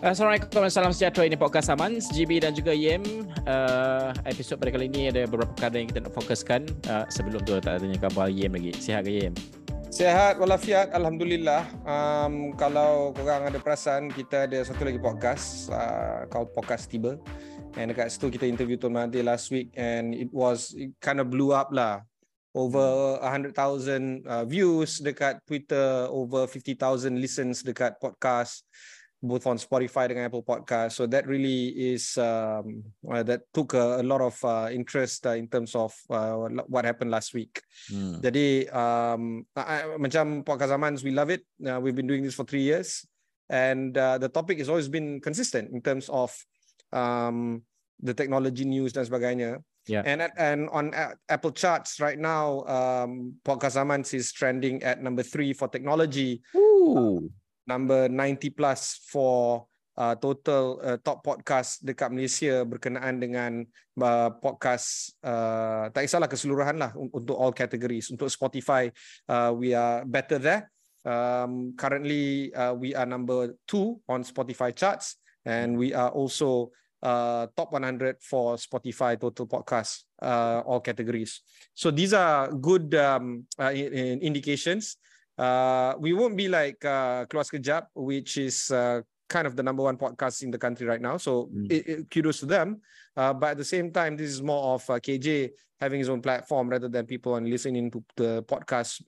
Assalamualaikum dan salam sejahtera. Ini Podcast Amanz, GB dan juga YM. Episod pada kali ini ada beberapa perkara yang kita nak fokuskan. Sebelum tu tak tanya khabar YM lagi. Sihat ke YM? Sihat walafiat, alhamdulillah. Kalau korang ada perasan, kita ada satu lagi podcast called Podcast Tiba. And dekat situ kita interview Tun Mahathir last week, and it kind of blew up lah. Over 100,000 views dekat Twitter, over 50,000 listens dekat podcast, both on Spotify dengan Apple Podcast. So that really is that took a lot of interest in terms of what happened last week. Jadi macam Podcast Amanz, we love it. We've been doing this for 3 years, and the topic has always been consistent in terms of the technology news dan sebagainya. Yeah. And on Apple charts right now, Podcast Amanz is trending at number 3 for technology. Ooh. Number 90 plus for total top podcast dekat Malaysia berkenaan dengan podcast, tak kisahlah keseluruhan lah, untuk all categories. Untuk Spotify, we are better there. Currently, we are number 2 on Spotify charts, and we are also top 100 for Spotify total podcast, all categories. So these are good indications. We won't be like Kluas Kejap, which is kind of the number 1 podcast in the country right now. So kudos to them. But at the same time, this is more of KJ having his own platform rather than people on listening to the podcast,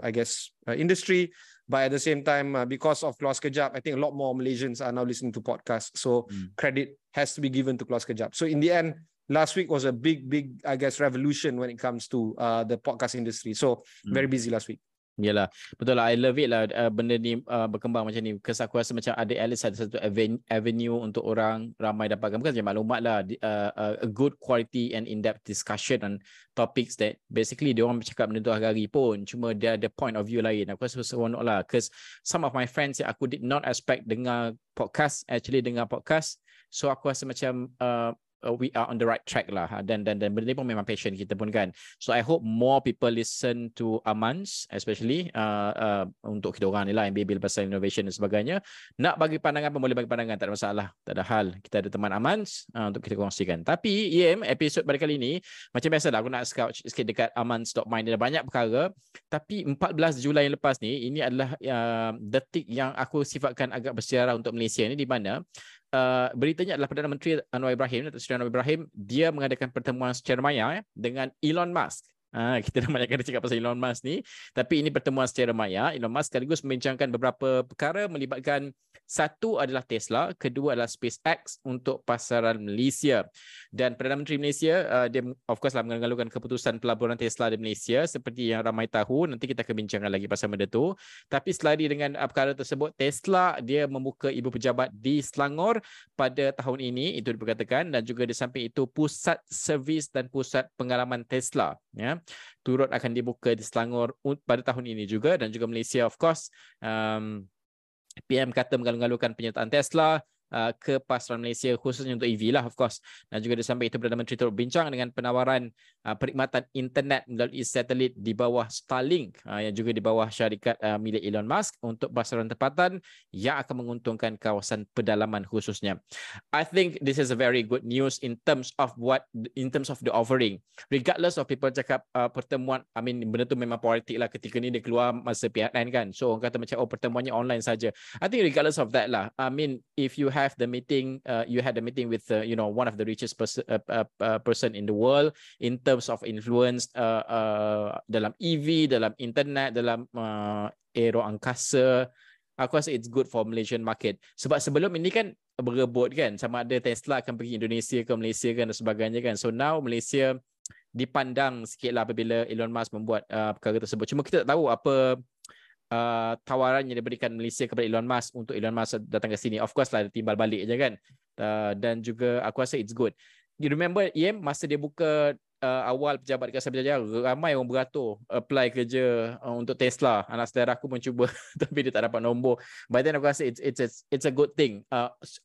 I guess, industry. But at the same time, because of Kluas Kejap, I think a lot more Malaysians are now listening to podcasts. So credit has to be given to Kluas Kejap. So in the end, last week was a big, I guess, revolution when it comes to the podcast industry. So very busy last week. Yalah, betul lah, I love it lah, benda ni berkembang macam ni. Kes aku rasa macam ada at least satu avenue untuk orang ramai dapatkan, bukan saja maklumat lah, a good quality and in-depth discussion on topics that basically diorang bercakap benda tu hari-hari pun, cuma dia ada point of view lain. Aku rasa seronok lah, because some of my friends yang aku did not expect dengar podcast, actually dengar podcast. So aku rasa macam we are on the right track lah, dan benda ni pun memang passion kita pun kan. So I hope more people listen to Amanz, especially untuk kita orang ni lah, MBB pasal innovation dan sebagainya. Nak bagi pandangan pun boleh bagi pandangan, tak ada masalah, tak ada hal. Kita ada teman Amanz untuk kita kongsikan. Tapi YM, episod pada kali ni macam biasa lah, aku nak scout sikit dekat Amanz.my, ada banyak perkara. Tapi 14 Julai yang lepas ni, ini adalah detik yang aku sifatkan agak bersejarah untuk Malaysia ni, di mana beritanya adalah Perdana Menteri Anwar Ibrahim, Datuk Seri Anwar Ibrahim, dia mengadakan pertemuan secara maya dengan Elon Musk. Kita dah banyak kali cakap pasal Elon Musk ni, tapi ini pertemuan secara maya. Elon Musk sekaligus membincangkan beberapa perkara melibatkan, satu adalah Tesla, kedua adalah SpaceX untuk pasaran Malaysia. Dan Perdana Menteri Malaysia, dia of course lah mengalukan keputusan pelaburan Tesla di Malaysia, seperti yang ramai tahu. Nanti kita akan bincangkan lagi pasal benda tu. Tapi selari dengan perkara tersebut, Tesla dia membuka ibu pejabat di Selangor pada tahun ini, itu diperkatakan. Dan juga di samping itu, pusat servis dan pusat pengalaman Tesla, ya, turut akan dibuka di Selangor pada tahun ini juga. Dan juga Malaysia, of course, PM kata mengalung-alungkan penyertaan Tesla ke pasaran Malaysia, khususnya untuk EV lah, of course. Dan juga di samping itu, Perdana Menteri turut bincang dengan penawaran perkhidmatan internet melalui satelit di bawah Starlink, yang juga di bawah syarikat milik Elon Musk untuk pasaran tempatan yang akan menguntungkan kawasan pedalaman khususnya. I think this is a very good news in terms of the offering. Regardless of people cakap pertemuan, I mean benda tu memang politik lah, ketika ni dia keluar masa PRN kan. So orang kata macam, oh pertemuannya online saja. I think regardless of that lah, I mean if you have the meeting, you had the meeting with one of the richest person in the world in terms of influence dalam EV, dalam internet, dalam aero angkasa. Aku rasa it's good for Malaysian market, sebab sebelum ini kan berebut kan, sama ada Tesla akan pergi Indonesia ke Malaysia kan dan sebagainya kan. So now Malaysia dipandang sikit lah apabila Elon Musk membuat perkara tersebut. Cuma kita tak tahu apa tawaran yang diberikan Malaysia kepada Elon Musk untuk Elon Musk datang ke sini. Of course lah, timbal balik je kan. Dan juga aku rasa it's good. You remember IM masa dia buka awal pejabat dekat Sabah, ramai orang beratur apply kerja untuk Tesla. Anak saudara aku pun cuba tapi dia tak dapat nombor. By then aku rasa it's a good thing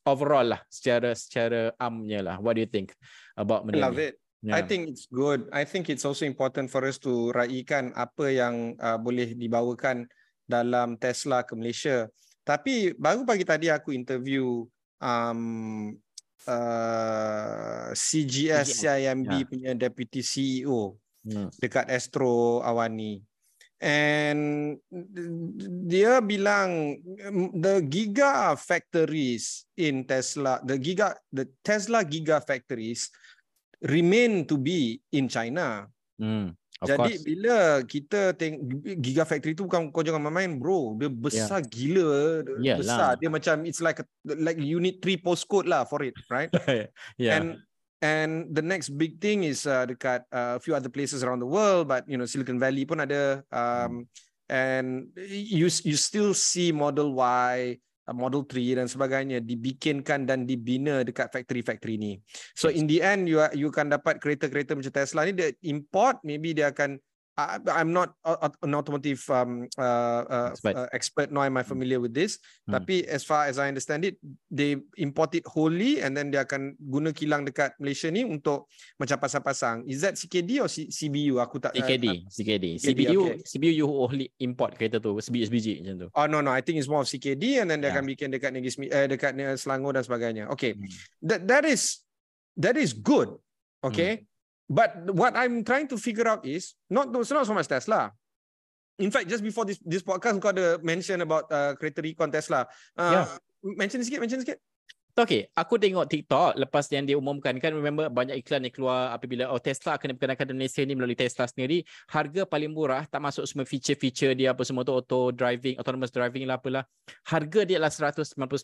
overall lah, secara amnya lah. What do you think about benda ni? I love it. Yeah. I think it's good. I think it's also important for us to raikan apa yang boleh dibawakan dalam Tesla ke Malaysia. Tapi baru pagi tadi aku interview CGS CIMB punya deputy CEO dekat Astro Awani, and dia bilang the giga factories in Tesla, the Tesla giga factories remain to be in China. Jadi course, bila kita gigafactory tu bukan kau jangan main-main bro, dia besar gila, besar dia macam it's like you need 3 postcode lah for it, right? And the next big thing is dekat a few other places around the world, but you know Silicon Valley pun ada, and you still see Model Y, Model 3 dan sebagainya dibikinkan dan dibina dekat factory-factory ni. So in the end you akan dapat kereta-kereta macam Tesla ni, dia import, maybe dia akan, I'm not an automotive expert, no I'm familiar with this, tapi as far as I understand it, they import it wholly and then dia akan guna kilang dekat Malaysia ni untuk macam pasang-pasang. Is that CKD or CBU? Aku tak CKD. Okay. CBU you wholly import kereta tu, SBG macam tu. Oh no, I think it's more of CKD, and then dia akan bikin dekat dekat Selangor dan sebagainya. Okay. That is good. Okay. But what I'm trying to figure out is it's not so much Tesla. In fact, just before this podcast, kau ada mention about kereta recon Tesla. Mention sikit. Okay, aku tengok TikTok lepas yang dia umumkan kan, remember banyak iklan yang keluar apabila Tesla akan diperkenalkan di Malaysia ni melalui Tesla sendiri, harga paling murah, tak masuk semua feature-feature dia apa semua tu, auto driving, autonomous driving lah apalah. Harga dia ialah $199,000.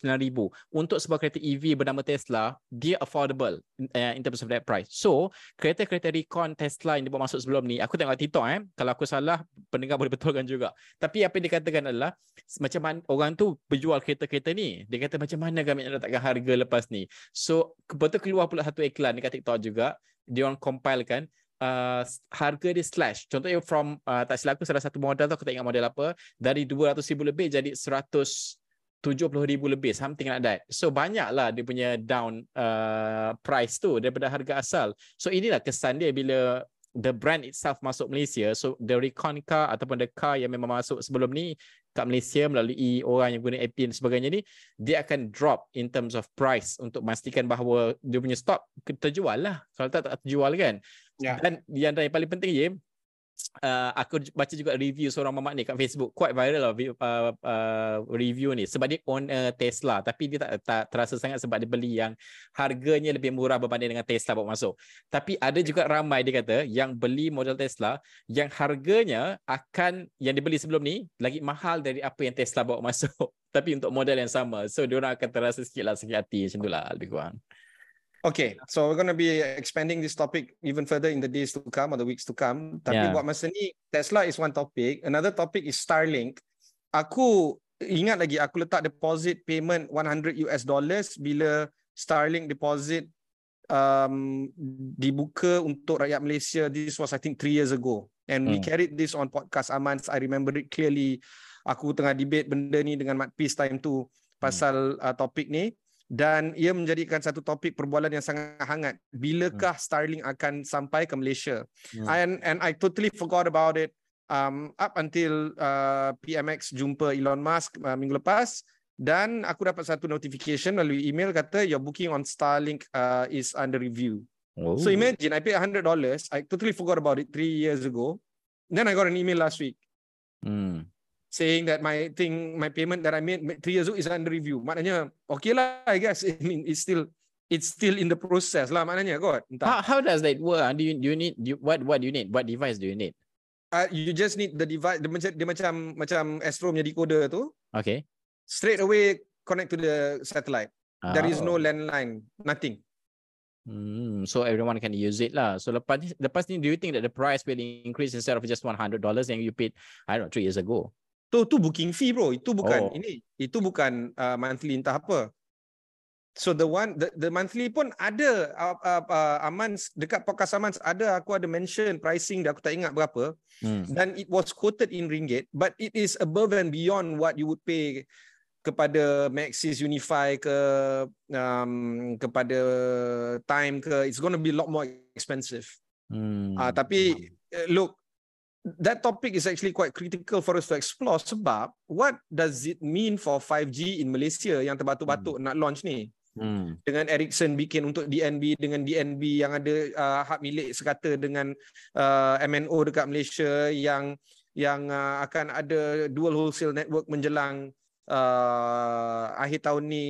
Untuk sebuah kereta EV bernama Tesla, dia affordable in terms of that price. So, kereta-kereta recon Tesla yang dibawa masuk sebelum ni, aku tengok TikTok kalau aku salah, pendengar boleh betulkan juga. Tapi apa yang dikatakan adalah macam mana orang tu berjual kereta-kereta ni, dia kata macam mana kami nak letakkan harga lepas ni. So betul keluar pula satu iklan dekat TikTok juga, dia orang compile kan harga dia slash, contohnya from tak silap aku salah satu model tu, aku tak ingat model apa, dari 200,000 lebih jadi 170,000 lebih, something like that. So banyaklah dia punya down price tu daripada harga asal. So inilah kesan dia bila the brand itself masuk Malaysia. So the recon car ataupun the car yang memang masuk sebelum ni kat Malaysia melalui orang yang guna app dan sebagainya ni, dia akan drop in terms of price untuk memastikan bahawa dia punya stok terjual lah. Kalau tak terjual kan. Dan yang paling penting je, aku baca juga review seorang mamak ni kat Facebook, quite viral lah review ni, sebab dia owner Tesla tapi dia tak terasa sangat sebab dia beli yang harganya lebih murah berbanding dengan Tesla baru masuk. Tapi ada juga ramai dia kata yang beli model Tesla yang harganya akan, yang dibeli sebelum ni lagi mahal dari apa yang Tesla baru masuk tapi untuk model yang sama. So diorang akan terasa sikitlah sakit hati macam tu lah lebih kurang. Okay, so we're going to be expanding this topic even further in the days to come or the weeks to come. Tapi buat masa ni, Tesla is one topic. Another topic is Starlink. Aku ingat lagi, aku letak deposit payment $100 bila Starlink deposit dibuka untuk rakyat Malaysia. This was I think 3 years ago. And we carried this on Podcast Amanz. I remember it clearly. Aku tengah debate benda ni dengan Mat Peace time tu pasal topik ni. Dan ia menjadikan satu topik perbualan yang sangat hangat. Bilakah Starlink akan sampai ke Malaysia? And I totally forgot about it up until PMX jumpa Elon Musk minggu lepas. Dan aku dapat satu notification melalui email kata your booking on Starlink is under review. So imagine I paid $100. I totally forgot about it 3 years ago. Then I got an email last week. Saying that my payment that I made 3 years ago is under review. Maknanya, okay lah, I guess. I mean, it's still in the process lah. Maknanya, God. How does that work? What do you need? What device do you need? You just need the device. Dia macam Astro punya decoder tu. Okay. Straight away connect to the satellite. There is no landline, nothing. So everyone can use it lah. So lepas ni, do you think that the price will increase instead of just $100 yang you paid, I don't know, 3 years ago? Tu booking fee bro. Itu bukan Itu bukan monthly entah apa. So the monthly pun ada Amanz, dekat podcast Amanz ada, aku ada mention pricing dia, aku tak ingat berapa. Dan it was quoted in ringgit, but it is above and beyond what you would pay kepada Maxis, Unify ke, kepada Time ke. It's going to be a lot more expensive. Tapi look, that topic is actually quite critical for us to explore sebab what does it mean for 5G in Malaysia yang terbatuk-batuk nak launch ni? Dengan Ericsson bikin untuk DNB, dengan DNB yang ada hak milik sekata dengan MNO dekat Malaysia yang akan ada dual wholesale network menjelang akhir tahun ni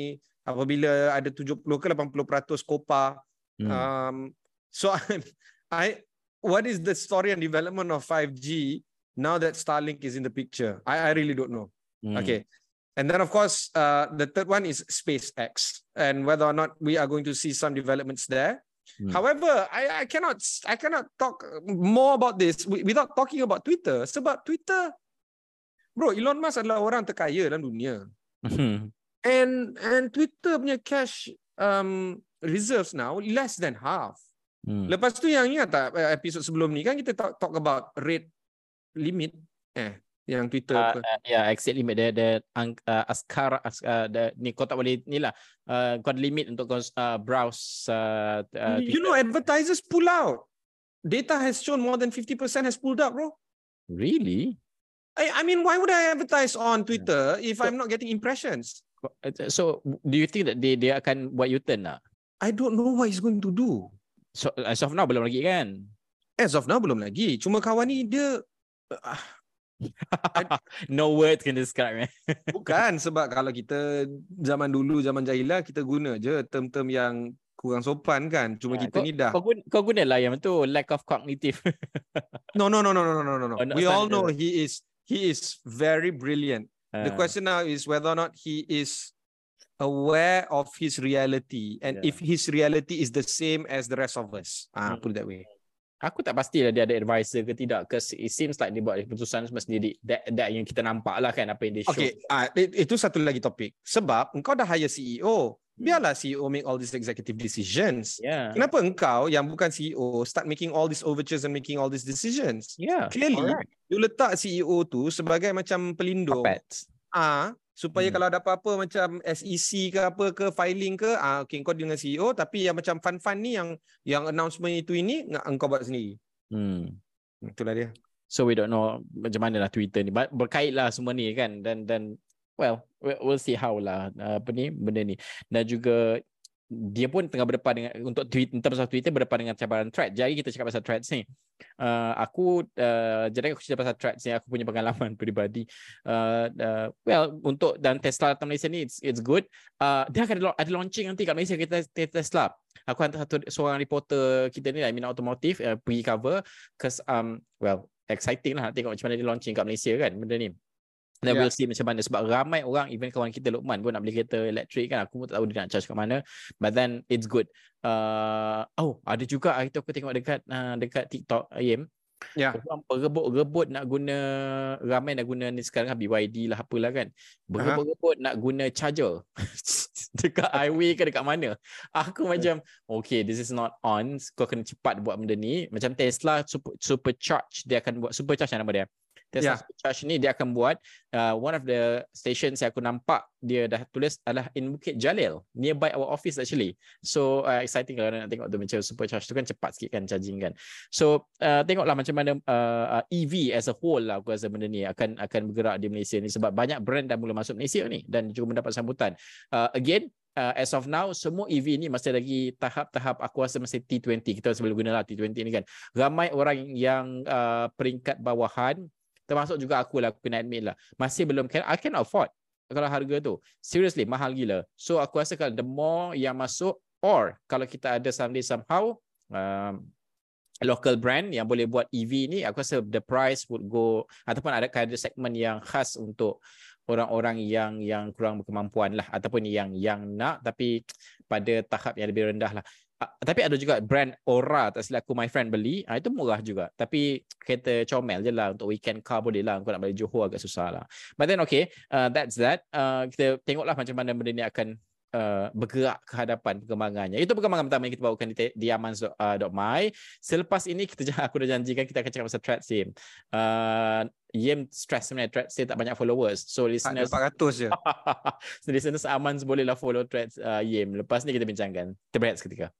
apabila ada 70 ke 80% kopa. So I what is the story and development of 5G now that Starlink is in the picture? I really don't know. Okay. And then, of course, the third one is SpaceX and whether or not we are going to see some developments there. However, I cannot talk more about this without talking about Twitter. Sebab Twitter, bro, Elon Musk adalah orang terkaya dalam dunia. And Twitter punya cash reserves now less than half. Lepas tu yang ingat tak episod sebelum ni kan kita talk about rate limit yang Twitter exit limit dia ada ni kau tak boleh ni lah kau ada limit untuk browse you know advertisers pull out. Data has shown more than 50% has pulled out, bro. Really? I mean, why would I advertise on Twitter if I'm not getting impressions? So do you think that they akan buat U-turn lah? I don't know what he's going to do. So as of now belum lagi kan? As of now belum lagi. Cuma kawan ni dia no word can describe. Bukan, sebab kalau kita zaman dulu zaman jahiliah kita guna je term-term yang kurang sopan kan. Cuma kita ni dah. Kau gunalah yang tu lack of cognitive. No. We all know he is very brilliant. The question now is whether or not he is aware of his reality and if his reality is the same as the rest of us. Put it that way. Aku tak pastilah dia ada advisor ke tidak, because it seems like dia buat keputusan semua sendiri. That yang kita nampak lah kan apa yang dia show. Okay, itu satu lagi topik. Sebab engkau dah hire CEO, biarlah CEO make all these executive decisions. Kenapa engkau yang bukan CEO start making all these overtures and making all these decisions? Clearly, you letak CEO tu sebagai macam pelindung. Supaya kalau ada apa-apa macam SEC ke apa ke filing ke okey engkau dengan CEO, tapi yang macam fun-fun ni yang announcement itu ini engkau buat sendiri. Itulah dia. So we don't know macam manalah Twitter ni berkaitlah semua ni kan, dan well we'll see how lah apa ni benda ni. Dan juga dia pun tengah berdepan dengan untuk tweet, in terms of Twitter berdepan dengan cabaran Threads. Jadi kita cakap pasal Threads ni. Jadi aku cerita pasal Threads ni, aku punya pengalaman peribadi. Well, untuk dan Tesla dalam Malaysia ni it's good. Dia akan ada launching nanti kat Malaysia kita Tesla. Aku hantar seorang reporter kita ni lah, Minah Automotive, pergi cover cause well, exciting lah nak tengok macam mana dia launching kat Malaysia kan benda ni. Then we'll see macam mana, sebab ramai orang, even kawan kita Luqman pun nak beli kereta elektrik kan, aku pun tak tahu dia nak charge kat mana, but then it's good. Ada juga itu aku tengok dekat TikTok IM. Orang berebut-rebut nak guna, ramai nak guna ni sekarang BYD lah apalah kan, berebut-rebut nak guna charger dekat highway ke dekat mana. Aku macam okay, this is not on, kau kena cepat buat benda ni. Macam Tesla supercharge, dia akan buat supercharge nama dia. Tesla Supercharge ni dia akan buat one of the stations yang aku nampak dia dah tulis adalah in Bukit Jalil, nearby our office actually. So exciting kalau nak tengok tu, macam Supercharge tu kan cepat sikit kan charging kan. So tengoklah macam mana EV as a whole lah, aku rasa benda ni akan bergerak di Malaysia ni sebab banyak brand dah mula masuk Malaysia ni dan juga mendapat sambutan. As of now, semua EV ni masih lagi tahap-tahap, aku rasa masih T20. Kita sebelum guna lah T20 ni kan. Ramai orang yang peringkat bawahan, termasuk juga aku lah, aku kena admit lah, masih belum, I can afford kalau harga tu. Seriously, mahal gila. So, aku rasa kalau the more yang masuk, or kalau kita ada somehow, local brand yang boleh buat EV ni, aku rasa the price would go, ataupun ada segmen yang khas untuk orang-orang yang kurang berkemampuan lah, ataupun yang nak tapi pada tahap yang lebih rendah lah. Tapi ada juga brand ORA, tak silap aku, my friend beli, itu murah juga. Tapi kereta comel je lah, untuk weekend car boleh lah. Kau nak balik Johor agak susah lah. But then okay, that's that. Kita tengoklah macam mana benda ni akan bergerak ke hadapan perkembangannya. Itu perkembangan pertama yang kita bawakan di Amanz.my. Selepas ini, aku dah janjikan kita akan cakap pasal Threads ni. Yem stress sebenarnya, Threads tak banyak followers. So listeners 400 je. So listeners Amanz bolehlah follow Threads Yem. Lepas ni kita bincangkan. Kita berehat seketika.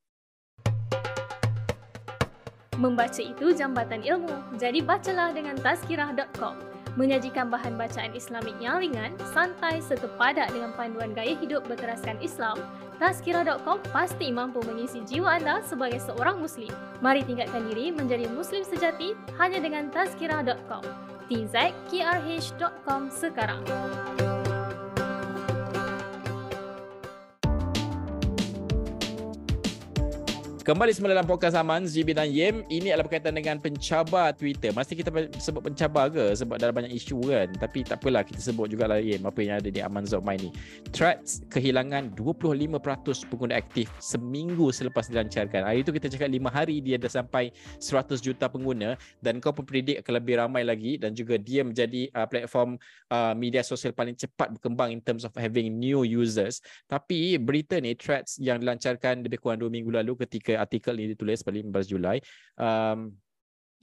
Membaca itu jambatan ilmu. Jadi bacalah dengan Tazkirah.com. Menyajikan bahan bacaan Islamik yang ringan, santai serta padat dengan panduan gaya hidup berteraskan Islam, Tazkirah.com pasti mampu mengisi jiwa anda sebagai seorang Muslim. Mari tingkatkan diri menjadi Muslim sejati hanya dengan Tazkirah.com. tzkrh.com sekarang. Kembali semula dalam podcast Amanz, JB dan Yem. Ini adalah berkaitan dengan pencabar Twitter. Mesti kita sebut pencabar ke? Sebab dah banyak isu kan. Tapi tak apalah, kita sebut jugalah Yem apa yang ada di Amanz.my ni. Threads kehilangan 25% pengguna aktif seminggu selepas dilancarkan. Hari itu kita cakap 5 hari dia dah sampai 100 juta pengguna, dan kau pun predict akan lebih ramai lagi, dan juga dia menjadi platform media sosial paling cepat berkembang in terms of having new users. Tapi berita ni, Threads yang dilancarkan lebih kurang 2 minggu lalu ketika artikel ini ditulis pada 15 Julai.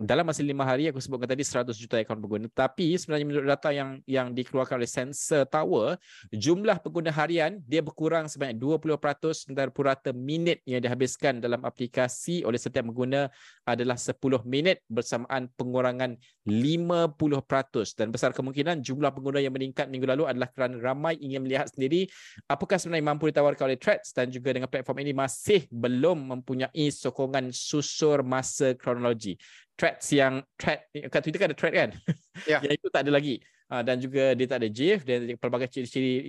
Dalam masa 5 hari, aku sebutkan tadi 100 juta akaun pengguna. Tapi sebenarnya menurut data yang dikeluarkan oleh Sensor Tower, jumlah pengguna harian dia berkurang sebanyak 20% sementara purata minit yang dihabiskan dalam aplikasi oleh setiap pengguna adalah 10 minit bersamaan pengurangan 50%. Dan besar kemungkinan jumlah pengguna yang meningkat minggu lalu adalah kerana ramai ingin melihat sendiri apakah sebenarnya mampu ditawarkan oleh Threads, dan juga dengan platform ini masih belum mempunyai sokongan susur masa kronologi. Threads kat Twitter kan ada thread kan? Yeah. Yang itu tak ada lagi. Dan juga dia tak ada GIF, dan pelbagai ciri-ciri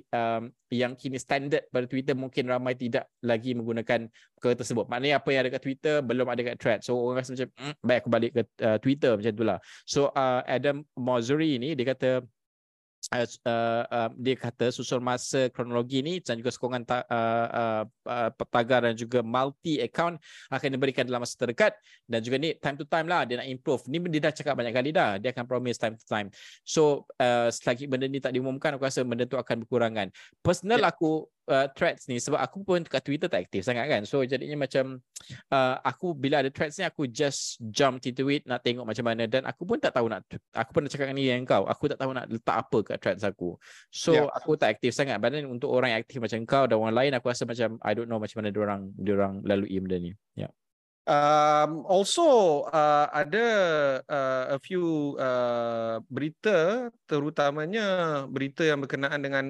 yang kini standard pada Twitter, mungkin ramai tidak lagi menggunakan perkara tersebut. Maknanya apa yang ada kat Twitter belum ada kat Threads. So orang rasa macam, baik aku balik ke Twitter, macam itulah. So Adam Mosseri ni dia kata, susun masa kronologi ni dan juga sokongan tagar dan juga multi account akan diberikan dalam masa terdekat, dan juga ni time to time lah dia nak improve. Ni dia dah cakap banyak kali dah, dia akan promise time to time. So selagi benda ni tak diumumkan, aku rasa benda tu akan berkurangan. Personal aku Threads ni, sebab aku pun kat Twitter tak aktif sangat kan, so jadinya macam aku bila ada Threads ni aku just jump into it nak tengok macam mana, dan aku pun tak tahu nak, aku pernah cakap ni dengan kau, aku tak tahu nak letak apa kat Threads aku, so aku tak aktif sangat. Badan untuk orang yang aktif macam kau dan orang lain, aku rasa macam I don't know macam mana diorang lalui benda ni. Also ada a few berita, terutamanya berita yang berkenaan dengan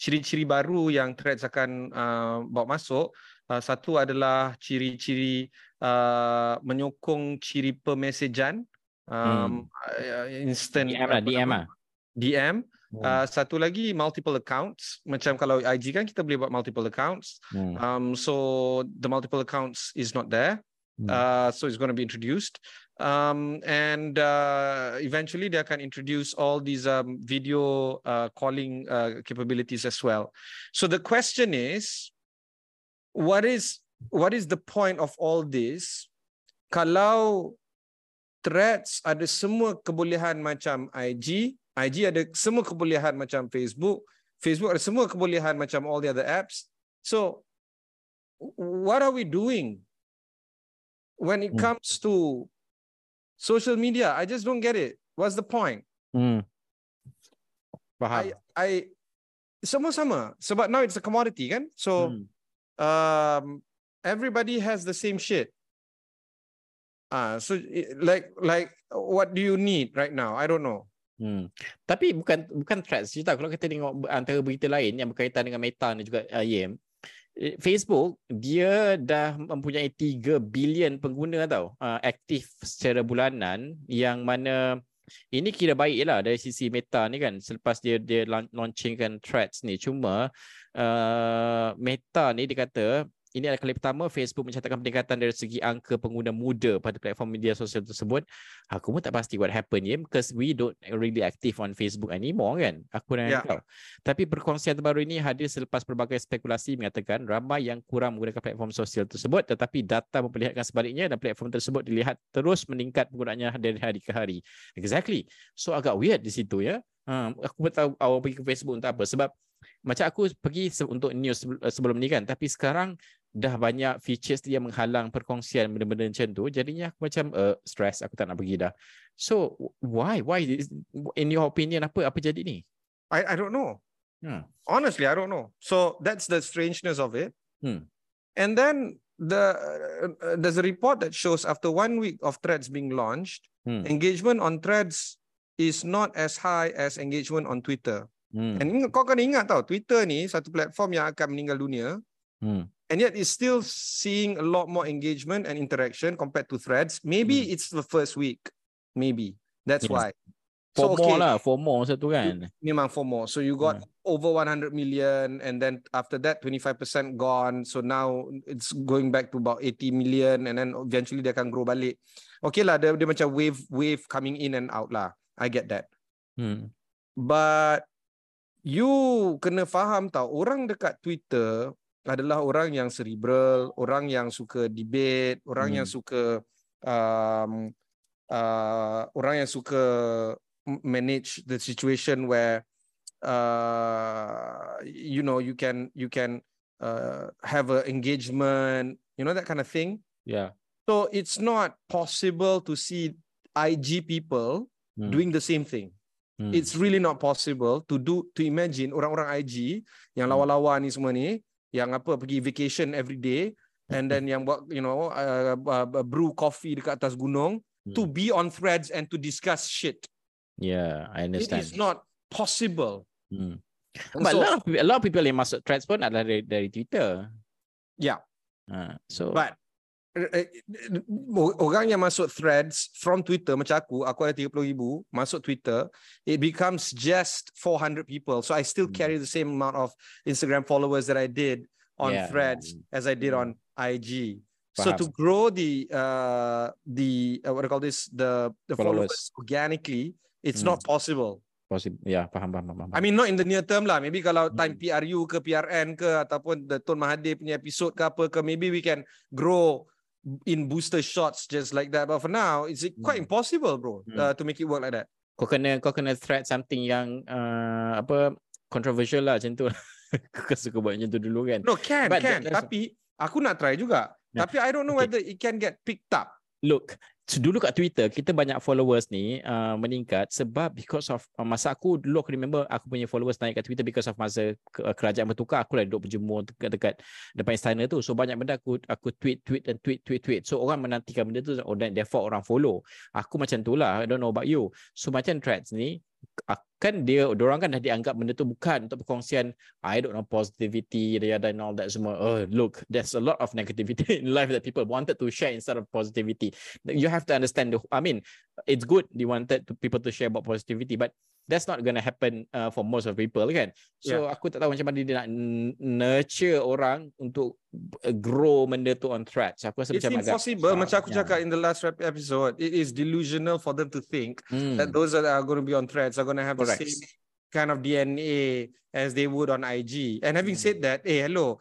ciri-ciri baru yang Threads akan bawa masuk. Satu adalah ciri-ciri menyokong ciri pemesejan, instant DM. Satu lagi multiple accounts, macam kalau IG kan kita boleh buat multiple accounts. So the multiple accounts is not there. So it's going to be introduced, and eventually they can introduce all these video calling capabilities as well. So the question is, what is the point of all this kalau Threads ada semua kebolehan macam IG ada semua kebolehan macam Facebook ada semua kebolehan macam all the other apps. So what are we doing when it comes to social media? I just don't get it. What's the point? I sama-sama, sebab now it's a commodity kan, so everybody has the same shit. So like what do you need right now? I don't know. Tapi bukan Threads je tau. Kalau kita tengok antara berita lain yang berkaitan dengan Meta ni juga, Facebook dia dah mempunyai 3 bilion pengguna tau, aktif secara bulanan, yang mana ini kira baiklah dari sisi Meta ni kan, selepas dia launchingkan Threads ni. Cuma Meta ni dikata Ini adalah kali pertama Facebook mencatatkan peningkatan dari segi angka pengguna muda pada platform media sosial tersebut. Aku pun tak pasti what happened ya, because we don't really active on Facebook anymore kan. Aku dan kau. Tapi perkongsian terbaru ini hadir selepas pelbagai spekulasi mengatakan ramai yang kurang menggunakan platform sosial tersebut, tetapi data memperlihatkan sebaliknya dan platform tersebut dilihat terus meningkat penggunaannya dari hari ke hari. Exactly. So agak weird di situ ya. Aku pun tahu awak pergi ke Facebook untuk apa, sebab macam aku pergi untuk news sebelum ni kan, tapi sekarang dah banyak features yang menghalang perkongsian benda-benda macam tu. Jadinya aku macam stress, aku tak nak pergi dah. So why in your opinion apa jadi ni? I don't know. Honestly, I don't know. So that's the strangeness of it. And then there's a report that shows after 1 week of Threads being launched, engagement on Threads is not as high as engagement on Twitter. And kau kena ingat tau, Twitter ni satu platform yang akan meninggal dunia. And yet it's still seeing a lot more engagement and interaction compared to Threads. Maybe it's the first week. Maybe. That's why. FOMO lah. FOMO satu kan. Memang FOMO. So you got over 100 million and then after that 25% gone. So now it's going back to about 80 million and then eventually dia akan grow balik. Okay lah. Dia macam wave coming in and out lah. I get that. But you kena faham tau, orang dekat Twitter adalah orang yang cerebral, orang yang suka debate, orang yang suka orang yang suka manage the situation where you know you can have an engagement, you know, that kind of thing. Yeah. So it's not possible to see IG people doing the same thing. It's really not possible to imagine orang-orang IG yang lawa-lawa ni semua ni, yang apa pergi vacation every day and then yang buat, you know, brew coffee dekat atas gunung to be on Threads and to discuss shit. Yeah, I understand. It is not possible. But so, a lot of people yang masuk Threads pun adalah dari Twitter. Yeah. So but orang yang masuk Threads from Twitter, macam aku ada 30,000 masuk Twitter, it becomes just 400 people. So I still carry the same amount of Instagram followers that I did on Threads as I did on IG. Perhaps. So to grow the what do you call this, the followers organically, it's not possible. Ya, faham. I mean, not in the near term lah. Maybe kalau time PRU ke PRN ke ataupun the Tun Mahathir punya episode ke apa ke, maybe we can grow in booster shots just like that. But for now, it's quite impossible, bro, to make it work like that. Kau kena thread something yang apa controversial lah macam tu. Kau suka buat macam tu dulu kan? No, can. Tapi aku nak try juga. Yeah. Tapi I don't know whether it can get picked up. Look, dulu kat Twitter kita banyak followers ni meningkat sebab because of masa aku dulu, aku remember aku punya followers naik kat Twitter because of masa kerajaan bertukar, aku lah duduk berjemur dekat depan istana tu. So banyak benda aku tweet. So orang menantikan benda tu, oh, dan therefore orang follow. Aku macam tu lah. I don't know about you. So macam Threads ni akan diorang kan dah dianggap benda tu bukan untuk perkongsian, I don't know, positivity dan all that semua. Look, there's a lot of negativity in life that people wanted to share instead of positivity. You have to understand I mean, it's good they wanted people to share about positivity, but that's not going to happen for most of people kan. So aku tak tahu macam mana dia nak nurture orang untuk grow benda tu on Threads. Aku rasa it's macam impossible. Macam aku cakap in the last episode, it is delusional for them to think that those that are going to be on Threads are going to have the same kind of DNA as they would on IG. And having said that, hey, hello,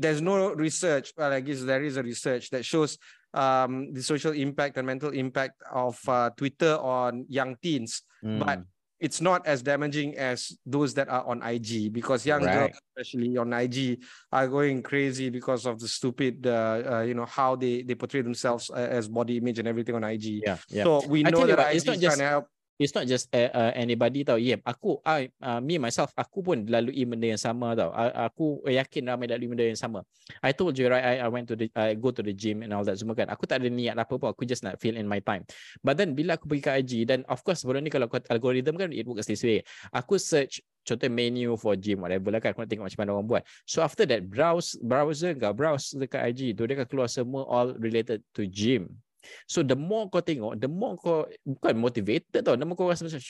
there's no research, but I guess there is a research that shows the social impact and mental impact of Twitter on young teens. But it's not as damaging as those that are on IG, because young girls, especially on IG, are going crazy because of the stupid, you know, how they portray themselves as body image and everything on IG. Yeah. So we know that IG is trying to help. It's not just anybody tau. Yeah, me myself, aku pun lalui benda yang sama tau. Aku yakin ramai lalui benda yang sama. I told you, right, I went to I go to the gym and all that semua kan. Aku tak ada niat apa pun. Aku just nak fill in my time. But then bila aku pergi ke IG, dan of course sebelum ni kalau algorithm kan, it works this way. Aku search contoh menu for gym, whatever lah kan. Aku nak tengok macam mana orang buat. So after that, browse dekat IG tu, dia akan keluar semua all related to gym. So the more kau tengok, the more kau bukan motivated tau, the more kau rasa macam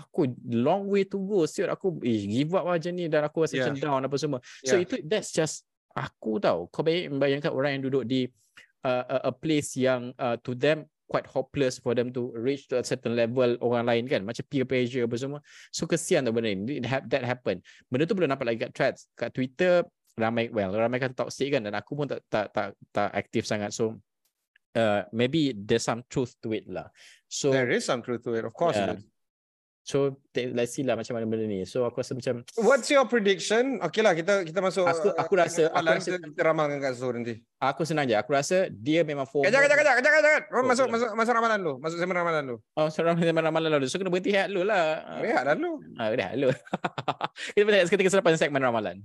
aku long way to go, siut aku give up macam ni, dan aku rasa macam down apa semua. So itu that's just aku tau. Kau bayangkan orang yang duduk di a place yang to them quite hopeless for them to reach to a certain level orang lain kan, macam peer pressure apa semua. So kesian tau benda ni, that happen. Benda tu belum nampak lagi kat Threads, kat Twitter ramai kan toxic kan, dan aku pun tak aktif sangat. So maybe there's some truth to it lah. So there is some truth to it, of course. So let's see lah macam mana benda ni. So aku rasa macam, what's your prediction? Okay lah, kita masuk. Aku rasa kita ramalkan kat Zul nanti. Aku senang je. Aku rasa dia memang FOMO. Kejap. Masuk ramalan lu. Masuk semen ramalan lu. Oh, semen ramalan lu. So kena berhenti rehat lu lah. Rehat lu. Rehat lu. Kita berhenti seketika selepas segmen ramalan.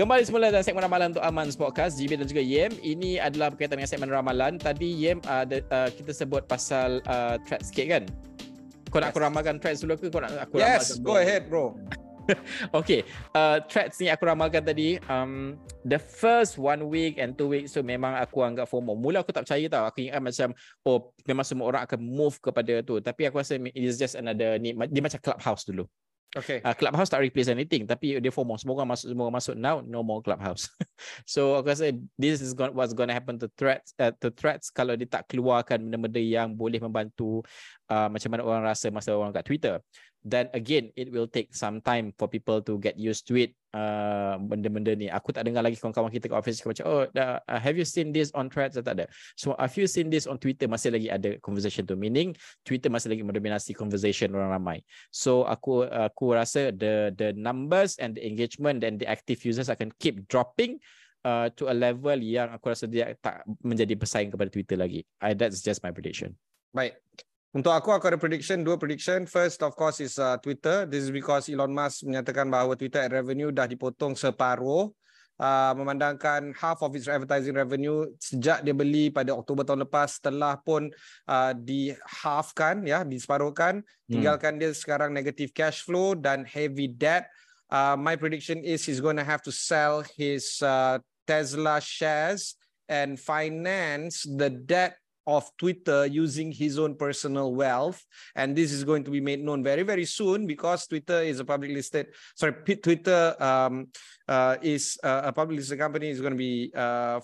Kembali semula dalam segmen ramalan untuk Amanz Podcast, JB dan juga Yem. Ini adalah berkaitan dengan segmen ramalan. Tadi Yem, kita sebut pasal Threads sikit kan? Kau nak aku ramalkan Threads dulu ke? Kau nak aku ramalkan? Yes, go ahead bro. Okay, Threads ni aku ramalkan tadi. The first 1 week and 2 weeks tu memang aku anggap FOMO. Mula aku tak percaya tau. Aku ingat macam, oh memang semua orang akan move kepada tu. Tapi aku rasa it is just another ni. Dia macam Clubhouse dulu. Okay. Clubhouse tak replace anything, tapi dia FOMO. Semua orang masuk now, no more Clubhouse. So aku rasa this is what's going to happen to Threads. To Threads kalau dia tak keluarkan benda-benda yang boleh membantu macam mana orang rasa masa orang kat Twitter. Then again, it will take some time for people to get used to it. Benda-benda ni aku tak dengar lagi kawan-kawan kita kat office macam, oh have you seen this on Threads? Tak ada. So have you seen this on Twitter? Masih lagi ada conversation tu, meaning Twitter masih lagi mendominasi conversation orang ramai. So aku rasa the numbers and the engagement and the active users akan keep dropping to a level yang aku rasa dia tak menjadi pesaing kepada Twitter lagi. That's just my prediction. Baik. Untuk aku ada prediction, 2 prediction. First, of course, is Twitter. This is because Elon Musk menyatakan bahawa Twitter ad revenue dah dipotong separuh, memandangkan half of its advertising revenue sejak dia beli pada Oktober tahun lepas telah pun di-halfkan, ya, diseparuhkan. Tinggalkan dia sekarang negative cash flow dan heavy debt. My prediction is he's going to have to sell his Tesla shares and finance the debt of Twitter using his own personal wealth, and this is going to be made known very, very soon because Twitter is a public listed. Sorry, Twitter is a public listed company. Is going to be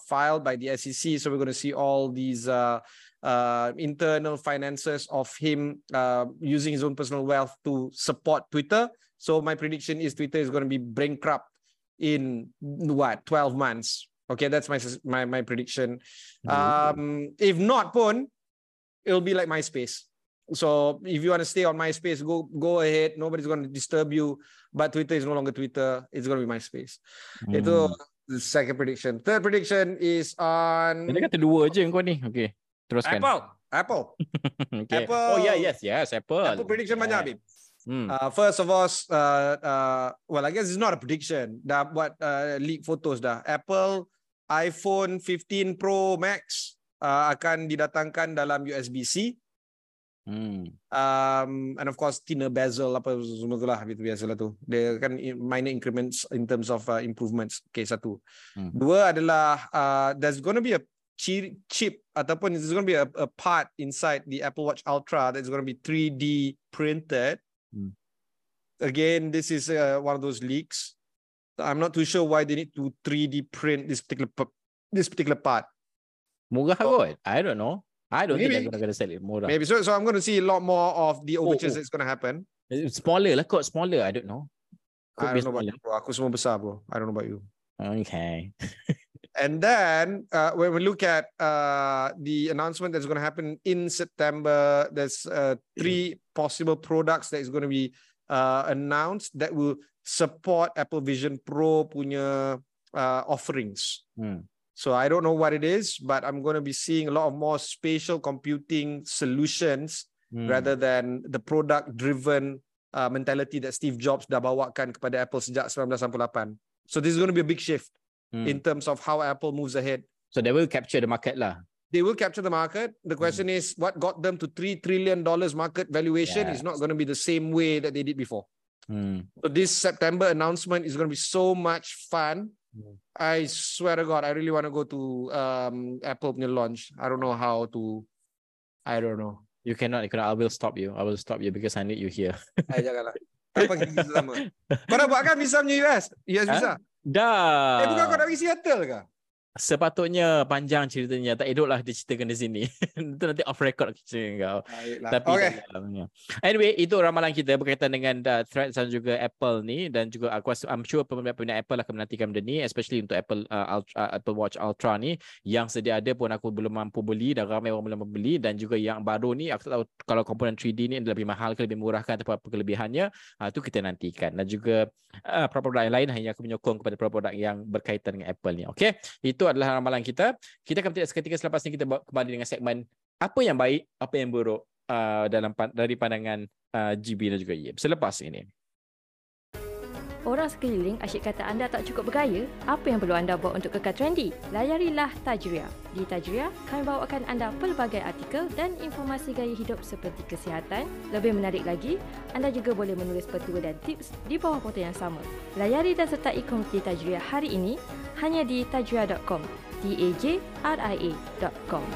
filed by the SEC, so we're going to see all these internal finances of him using his own personal wealth to support Twitter. So my prediction is Twitter is going to be bankrupt in 12 months. Okay, that's my prediction. If not pun, it'll be like MySpace. So if you want to stay on MySpace, go ahead. Nobody's going to disturb you. But Twitter is no longer Twitter. It's going to be MySpace. Itu the second prediction. Third prediction is on. Dia kata 2 je kau ni. Okay, teruskan. Apple. Okay. Apple. Oh yeah, yes, Apple. Apple prediction banyak habis. First of all, well, I guess it's not a prediction. Dah buat leak photos dah. Apple iPhone 15 Pro Max akan didatangkan dalam USB-C. And of course thinner bezel apa semua tu lah, itu biasalah tu. Dia kan minor increments in terms of improvements. Okay, satu. 2 adalah there's going to be a chip ataupun there's going to be a part inside the Apple Watch Ultra that's going to be 3D printed. Again, this is one of those leaks. I'm not too sure why they need to 3D print this particular part. Murah kot. I don't know. I don't think they're going to sell it murah. Maybe so. I'm going to see a lot more of the overtures that's going to happen. It's smaller lah kot. Smaller. I don't know. Could I don't know about you, bro. Aku semua besar, bro. I don't know about you. Okay. And then when we look at the announcement that's going to happen in September, there's 3 possible products that is going to be announced that will support Apple Vision Pro punya offerings. So I don't know what it is, but I'm going to be seeing a lot of more spatial computing solutions rather than the product-driven mentality that Steve Jobs dah bawakan kepada Apple sejak 1998. So this is going to be a big shift in terms of how Apple moves ahead. So they will capture the market lah. They will capture the market. The question is, what got them to $3 trillion market valuation is not going to be the same way that they did before. So this September announcement is going to be so much fun. I swear to God, I really want to go to Apple launch. I don't know how to. I don't know. You cannot. I will stop you. I will stop you because I need you here. Janganlah. Apa gigi sama? Kau nak buatkan visa punya US? US visa? Dah. Bukan kau nak pergi Seattle ke? Sepatutnya panjang ceritanya. Tak eloklah diceritakan di sini. Itu nanti off record cerita kau. Tapi anyway, itu ramalan kita berkaitan dengan Threads dan juga Apple ni. Dan juga aku I'm sure peminat Apple akan menantikan benda ni. Especially untuk Apple Apple Watch Ultra ni. Yang sedia ada pun aku belum mampu beli. Dan ramai orang belum mampu beli. Dan juga yang baru ni, aku tak tahu kalau komponen 3D ni lebih mahal ke, lebih murah ke, atau apa kelebihannya. Itu kita nantikan. Dan juga produk-produk yang lain. Hanya aku menyokong kepada produk-produk yang berkaitan dengan Apple ni. Okay, itu adalah ramalan kita. Kita akan tidak seketika selepas ini kita kembali dengan segmen apa yang baik, apa yang buruk dari pandangan GB dan juga Yip selepas ini. Orang sekeliling asyik kata anda tak cukup bergaya, apa yang perlu anda buat untuk kekal trendy? Layarilah Tajria. Di Tajria, kami bawakan anda pelbagai artikel dan informasi gaya hidup seperti kesihatan. Lebih menarik lagi, anda juga boleh menulis petua dan tips di bawah portal yang sama. Layari dan sertai komuniti Tajria hari ini hanya di Tajria.com. Tajria.com.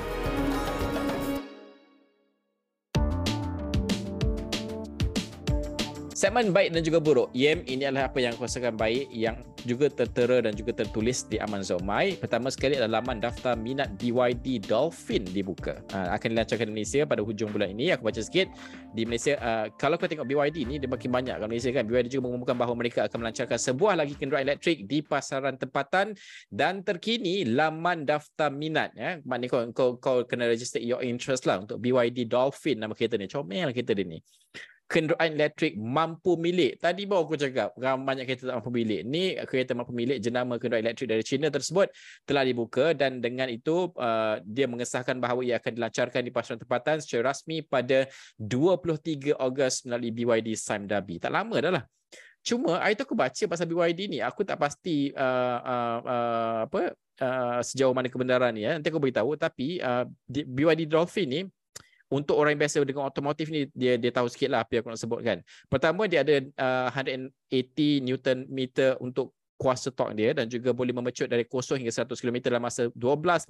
Segmen baik dan juga buruk. Yem, ini adalah apa yang aku rasakan baik yang juga tertera dan juga tertulis di Amanzomai. Pertama sekali adalah laman daftar minat DYD Dolphin dibuka. Akan dilancarkan di Malaysia pada hujung bulan ini. Aku baca sikit. Di Malaysia, kalau kita tengok BYD ni, dia makin banyak kat Malaysia kan. BYD juga mengumumkan bahawa mereka akan melancarkan sebuah lagi kenderaan elektrik di pasaran tempatan. Dan terkini, laman daftar minat. Ya. Maknanya kau kena register your interest lah untuk BYD Dolphin nama kereta ni. Comel kereta dia ni. Kenderaan elektrik mampu milik. Tadi baru aku cakap, banyak kereta tak mampu milik. Ni kereta mampu milik jenama kenderaan elektrik dari China tersebut telah dibuka dan dengan itu dia mengesahkan bahawa ia akan dilancarkan di pasaran tempatan secara rasmi pada 23 Ogos melalui BYD CIMB Dhabi. Tak lama dah lah. Cuma hari tu aku baca pasal BYD ni, aku tak pasti sejauh mana kebenaran ni. Nanti aku beritahu. Tapi BYD Dolphin ni, untuk orang yang biasa dengan otomotif ni, dia tahu sikit lah apa yang aku nak sebutkan. Pertama, dia ada 180 Newton meter untuk kuasa torque dia dan juga boleh memecut dari 0 hingga 100 km dalam masa 12.3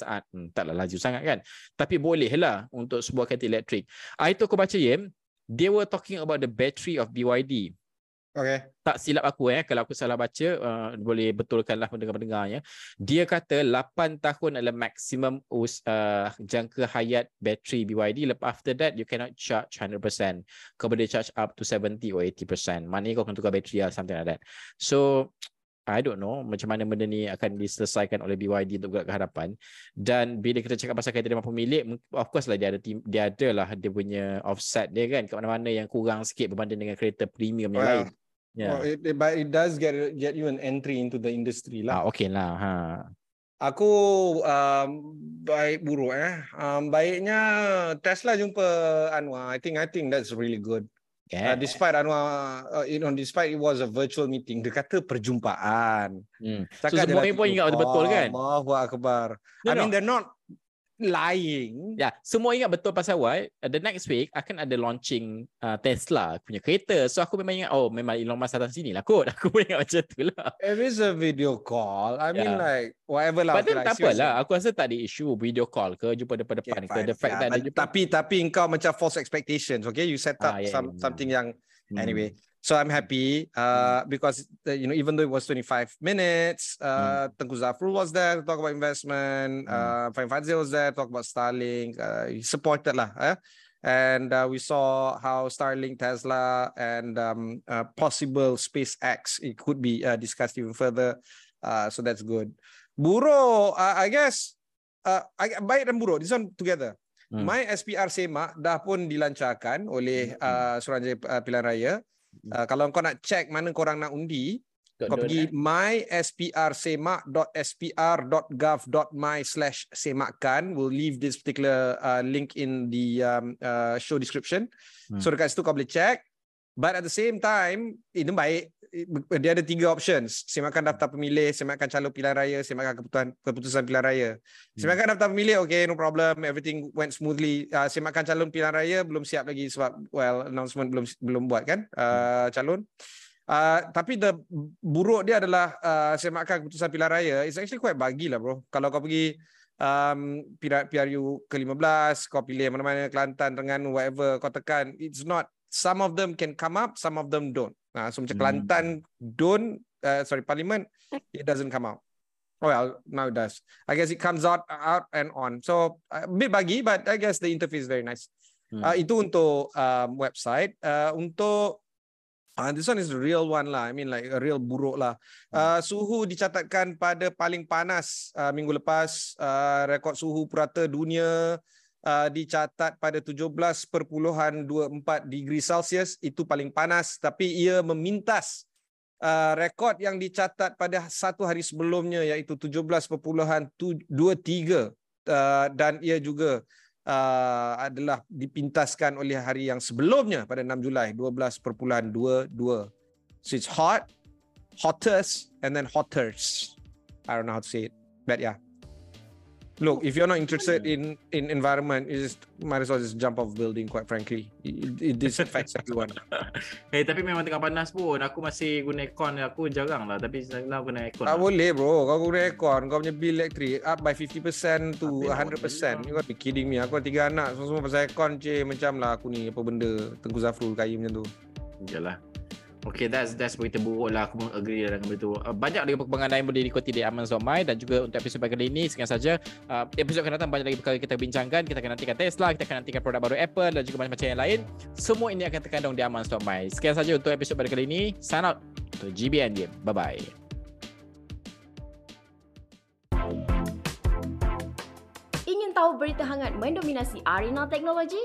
saat. Taklah laju sangat kan? Tapi boleh lah untuk sebuah kereta elektrik. Itu aku baca, Yem. They were talking about the battery of BYD. Okay. Tak silap aku kalau aku salah baca boleh betulkanlah pendengar-pendengarnya. Dia kata 8 tahun adalah maksimum jangka hayat bateri BYD. After that you cannot charge 100%. Kau boleh charge up to 70 or 80%. Maknanya kau akan tukar bateri lah, something like that. So I don't know macam mana benda ni akan diselesaikan oleh BYD untuk gerak ke hadapan. Dan bila kita cakap pasal kereta mampu milik, of course lah dia punya offset dia kan, ke mana-mana yang kurang sikit berbanding dengan kereta premium yang lain. Yeah. Well, it does get you an entry into the industry lah. Okay lah. Ha. Aku baik buruk baiknya Tesla jumpa Anwar. I think that's really good. Yeah. Despite Anwar, despite it was a virtual meeting, dia kata perjumpaan. So semua orang pun ingat betul kan? Allahu Akbar. No, I mean they're not lying. Ya, semua ingat betul pasal why. The next week akan ada launching Tesla punya kereta. So aku memang ingat memang Elon Musk datang sini lah kot. Aku pun ingat macam tu lah. It is a video call. I mean whatever lah. Padahal tak apalah. Aku rasa tak ada isu video call ke, jumpa depan-depan ke. The fact that tapi engkau macam false expectations. Okay, you set up something yang anyway. So I'm happy because even though it was 25 minutes, Tengku Zafrul was there to talk about investment. Fahim Fadzil was there to talk about Starlink. He supported lah, and we saw how Starlink, Tesla, and possible SpaceX it could be discussed even further. So that's good. Buruk, I guess. Baik dan buruk. This one together. My SPR Semak dah pun dilancarkan oleh Suruhanjaya Pilihan Raya. Kalau kau nak check mana korang nak undi, kau pergi mysprsemak.spr.gov.my/semakkan. We'll leave this particular link in the show description. So dekat situ kau boleh check. But at the same time, itu baik, dia ada tiga options. Semakan daftar pemilih, semakan calon pilihan raya, semakan keputusan pilihan raya. Semakan daftar pemilih, okay, no problem, everything went smoothly. Semakan calon pilihan raya, belum siap lagi sebab, well, announcement belum buat kan, calon. Tapi the buruk dia adalah semakan keputusan pilihan raya, it's actually quite bagilah bro. Kalau kau pergi PRU ke-15, kau pilih mana-mana, Kelantan, Terengganu, whatever, kau tekan, it's not, some of them can come up, some of them don't. So macam Kelantan don't, sorry, Parlimen, it doesn't come out. Well, now it does. I guess it comes out and on. So a bit bagi, but I guess the interface is very nice. Itu untuk website. Untuk this one is the real one lah. I mean like a real buruk lah. Suhu dicatatkan pada paling panas minggu lepas. Rekod suhu purata dunia dicatat pada 17.24 degree Celsius. Itu paling panas. Tapi ia memintas rekod yang dicatat pada satu hari sebelumnya, iaitu 17.23. Dan ia juga adalah dipintaskan oleh hari yang sebelumnya pada 6 Julai 12.22. So it's hot, hottest and then hotters. I don't know how to say it. But yeah. Look, if you're not interested in environment, you just might as well just jump off building, quite frankly. It disinfects everyone. Hey, tapi memang tengah panas pun aku masih guna aircon, aku jarang lah, tapi senanglah guna aircon. Tak lah. Boleh bro, kau guna aircon, kau punya bil elektrik up by 50% to 100%. You got to be kidding me. Aku ada 3 anak, semua pasal aircon je, macam lah aku ni apa benda, Tengku Zafrul kaya macam tu. Iyalah. Okay, that's berita buruk lah. Aku agree dengan benda tu. Banyak lagi perkembangan lain boleh diikuti di Amanz.my. Dan juga untuk episod kali ini, sekian saja. Episod akan datang banyak lagi perkara kita bincangkan. Kita akan nantikan Tesla, kita akan nantikan produk baru Apple dan juga macam-macam yang lain. Semua ini akan terkandung di Amanz.my. Sekian saja untuk episod pada kali ini. Sign out to GBN Game. Bye-bye. Ingin tahu berita hangat mendominasi arena teknologi?